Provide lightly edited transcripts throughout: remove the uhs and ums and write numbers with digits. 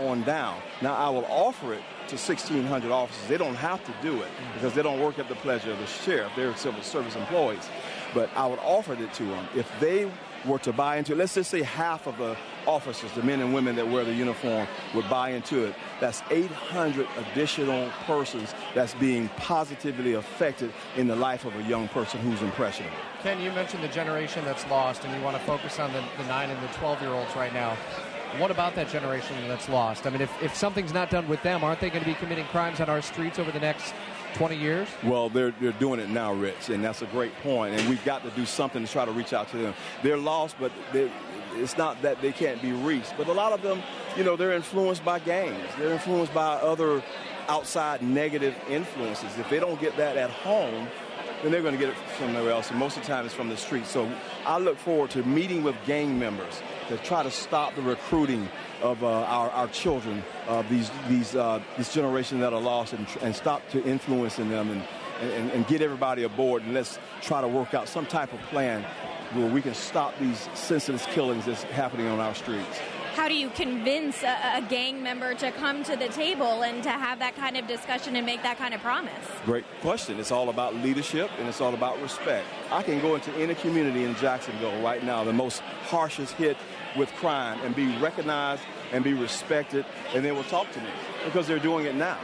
on down. Now, I will offer it to 1,600 officers. They don't have to do it because they don't work at the pleasure of the sheriff. They're civil service employees. But I would offer it to them. If they were to buy into it, let's just say half of the officers, the men and women that wear the uniform, would buy into it. That's 800 additional persons that's being positively affected in the life of a young person who's impressionable. Ken, you mentioned the generation that's lost, and you want to focus on the 9 and the 12-year-olds right now. What about that generation that's lost? I mean, if something's not done with them, aren't they going to be committing crimes on our streets over the next 20 years? Well, they're doing it now, Rich, and that's a great point. And we've got to do something to try to reach out to them. They're lost, but it's not that they can't be reached. But a lot of them, you know, they're influenced by gangs. They're influenced by other outside negative influences. If they don't get that at home, then they're going to get it from somewhere else. And most of the time it's from the street. So I look forward to meeting with gang members to try to stop the recruiting of our children, this generation that are lost, and stop to influencing them and get everybody aboard. And let's try to work out some type of plan where we can stop these senseless killings that's happening on our streets. How do you convince a gang member to come to the table and to have that kind of discussion and make that kind of promise? Great question. It's all about leadership, and it's all about respect. I can go into any community in Jacksonville right now, the most harshest hit with crime, and be recognized and be respected, and they will talk to me because they're doing it now.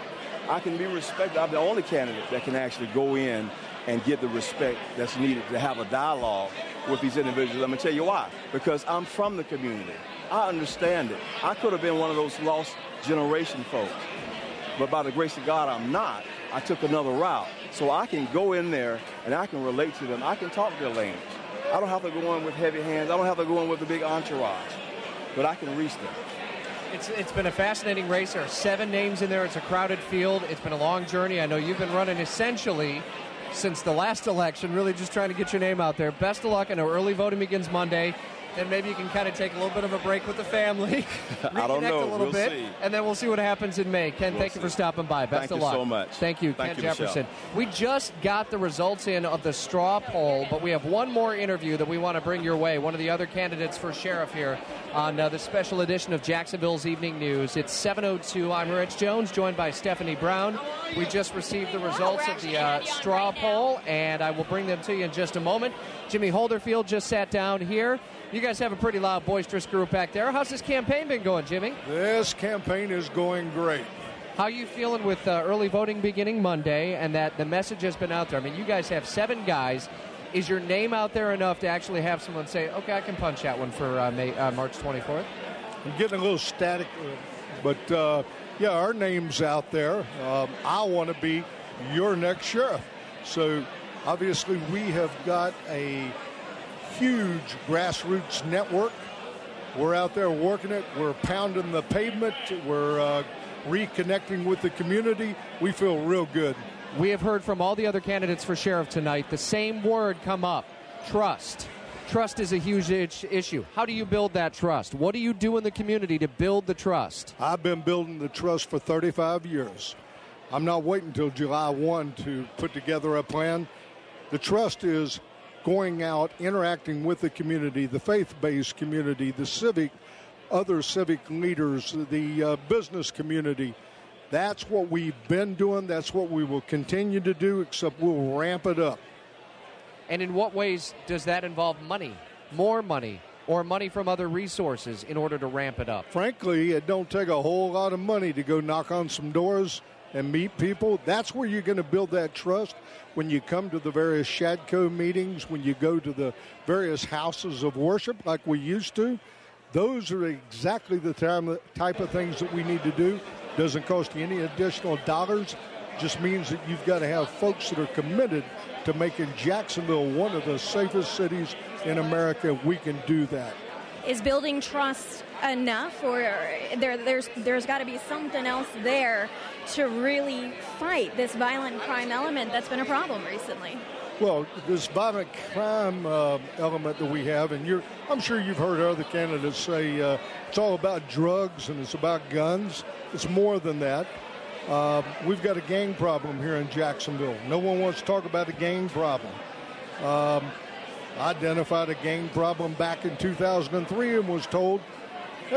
I can be respected. I'm the only candidate that can actually go in and get the respect that's needed to have a dialogue with these individuals. I'm going to tell you why. Because I'm from the community. I understand it. I could have been one of those lost generation folks. But by the grace of God, I'm not. I took another route. So I can go in there, and I can relate to them. I can talk their language. I don't have to go in with heavy hands. I don't have to go in with a big entourage. But I can reach them. It's been a fascinating race. There are 7 names in there. It's a crowded field. It's been a long journey. I know you've been running essentially since the last election, really just trying to get your name out there. Best of luck. I know early voting begins Monday. Then maybe you can kind of take a little bit of a break with the family. I don't know. We'll see. And then we'll see what happens in May. Ken, thank you for stopping by. Best of luck. Thank you so much. Thank you, Ken Jefferson. Michelle. We just got the results in of the straw poll, but we have one more interview that we want to bring your way. One of the other candidates for sheriff here on the special edition of Jacksonville's Evening News. It's 7:02. I'm Rich Jones, joined by Stephanie Brown. We just received the results of the straw poll, and I will bring them to you in just a moment. Jimmy Holderfield just sat down here. You guys have a pretty loud, boisterous group back there. How's this campaign been going, Jimmy? This campaign is going great. How are you feeling with early voting beginning Monday, and that the message has been out there? I mean, you guys have 7 guys. Is your name out there enough to actually have someone say, okay, I can punch that one for March 24th? I'm getting a little static, but, yeah, our name's out there. I want to be your next sheriff. So, obviously, we have got a huge grassroots network. We're out there working it. We're pounding the pavement. We're reconnecting with the community. We feel real good. We have heard from all the other candidates for sheriff tonight the same word come up: trust. Trust is a huge issue. How do you build that trust? What do you do in the community to build the trust? I've been building the trust for 35 years. I'm not waiting until July 1 to put together a plan. The trust is going out, interacting with the community, the faith-based community, the civic, other civic leaders, the business community. That's what we've been doing. That's what we will continue to do, except we'll ramp it up. And in what ways does that involve money, more money, or money from other resources in order to ramp it up? Frankly, it don't take a whole lot of money to go knock on some doors and meet people. That's where you're going to build that trust. When you come to the various Shadco meetings, when you go to the various houses of worship like we used to, those are exactly the type of things that we need to do. Doesn't cost you any additional dollars. Just means that you've got to have folks that are committed to making Jacksonville one of the safest cities in America. We can do that. Is building trust enough, or there's got to be something else there to really fight this violent crime element that's been a problem recently? Well, this violent crime element that we have, and I'm sure you've heard other candidates say it's all about drugs and it's about guns. It's more than that. We've got a gang problem here in Jacksonville. No one wants to talk about a gang problem. Identified a gang problem back in 2003 and was told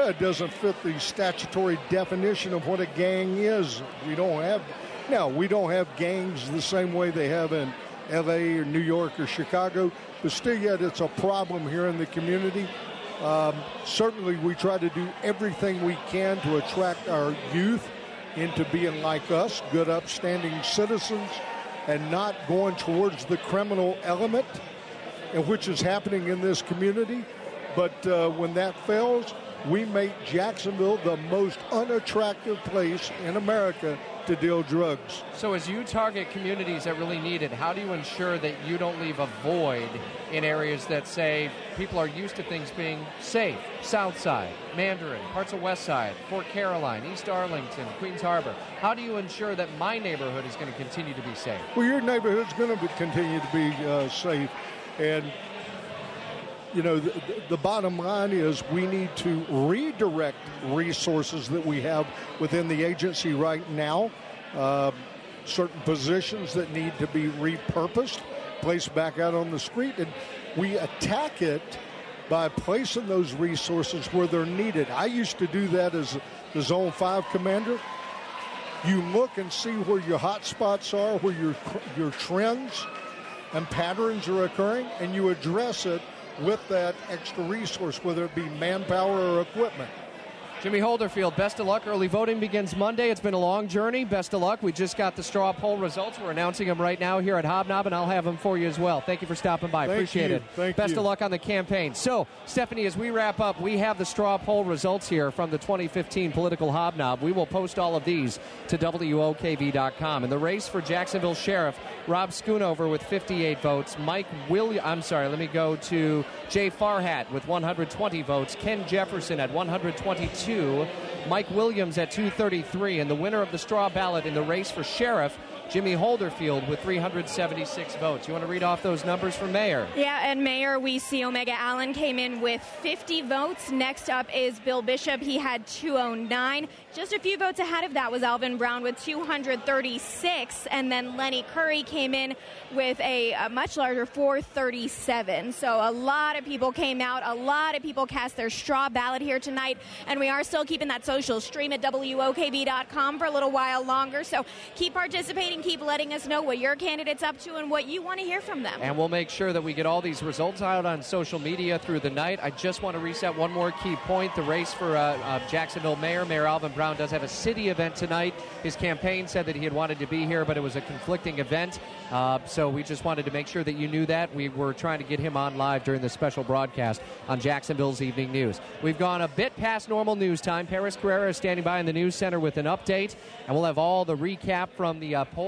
It doesn't fit the statutory definition of what a gang is. We don't have gangs the same way they have in L.A. or New York or Chicago, but still yet it's a problem here in the community. Certainly we try to do everything we can to attract our youth into being like us, good upstanding citizens, and not going towards the criminal element, which is happening in this community. But when that fails, we make Jacksonville the most unattractive place in America to deal drugs. So as you target communities that really need it, how do you ensure that you don't leave a void in areas that, say, people are used to things being safe? South Side, Mandarin, parts of West Side, Fort Caroline, East Arlington, Queens Harbor. How do you ensure that my neighborhood is going to continue to be safe? Well, your neighborhood's going to continue to be safe. And, you know, the bottom line is we need to redirect resources that we have within the agency right now. Certain positions that need to be repurposed, placed back out on the street. And we attack it by placing those resources where they're needed. I used to do that as the Zone 5 commander. You look and see where your hot spots are, where your trends and patterns are occurring, and you address it with that extra resource, whether it be manpower or equipment. Jimmy Holderfield, best of luck. Early voting begins Monday. It's been a long journey. Best of luck. We just got the straw poll results. We're announcing them right now here at Hobnob, and I'll have them for you as well. Thank you for stopping by. Appreciate it. Best of luck on the campaign. So, Stephanie, as we wrap up, we have the straw poll results here from the 2015 Political Hobnob. We will post all of these to WOKV.com. In the race for Jacksonville Sheriff, Rob Schoonover with 58 votes. Jay Farhat with 120 votes. Ken Jefferson at 122. Mike Williams at 233, and the winner of the straw ballot in the race for sheriff, Jimmy Holderfield, with 376 votes. You want to read off those numbers for mayor? Yeah, and mayor, we see Omega Allen came in with 50 votes. Next up is Bill Bishop. He had 209. Just a few votes ahead of that was Alvin Brown with 236. And then Lenny Curry came in with a much larger 437. So a lot of people came out. A lot of people cast their straw ballot here tonight. And we are still keeping that social stream at WOKV.com for a little while longer. So keep participating. Keep letting us know what your candidate's up to and what you want to hear from them. And we'll make sure that we get all these results out on social media through the night. I just want to reset one more key point. The race for Jacksonville mayor. Mayor Alvin Brown does have a city event tonight. His campaign said that he had wanted to be here, but it was a conflicting event. So we just wanted to make sure that you knew that. We were trying to get him on live during the special broadcast on Jacksonville's Evening News. We've gone a bit past normal news time. Paris Carrera is standing by in the news center with an update, and we'll have all the recap from the poll